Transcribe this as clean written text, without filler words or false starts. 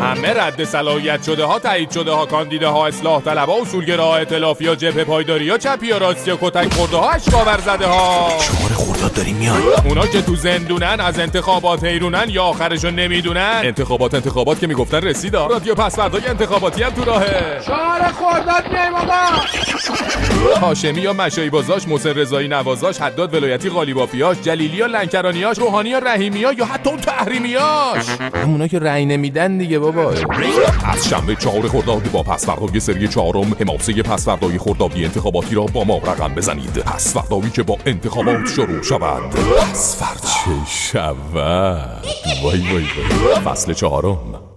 همه رد صلاحیت شده ها، تایید شده ها، کاندیداها، اصلاح طلبها، اصولگراها، ائتلافیا، جبهه پایداریا، چپیا، راستیا، کتک خورده ها، اشکاور زده ها. شماره خرداد داریم میاد. اونا که تو زندونن، از انتخابات حیرونن، یا آخرشو نمیدونن. انتخابات که میگفتن رسیدا. رادیو پس فردای انتخاباتی هم تو راهه. شماره خرداد میایم آقا. هاشمی یا مشایی بازاش، محسن رضایی نوازاش، حداد ولایتی قالیبافیاش، جلیلی یا لنکرانیاش، روحانی یا رحیمی‌ها، یا حتی اون تحریمی‌هاش. اونا که رأی نمیدن دیگه بابا. از شنبه 4 خرداد با پس فردای سری 4م حماسه پس فردای خردادی انتخاباتی را با ما رقم بزنید. پس فردایی که با انتخابات شروع شود. پس فردا چه شود؟ وای وای وای. فصل 4م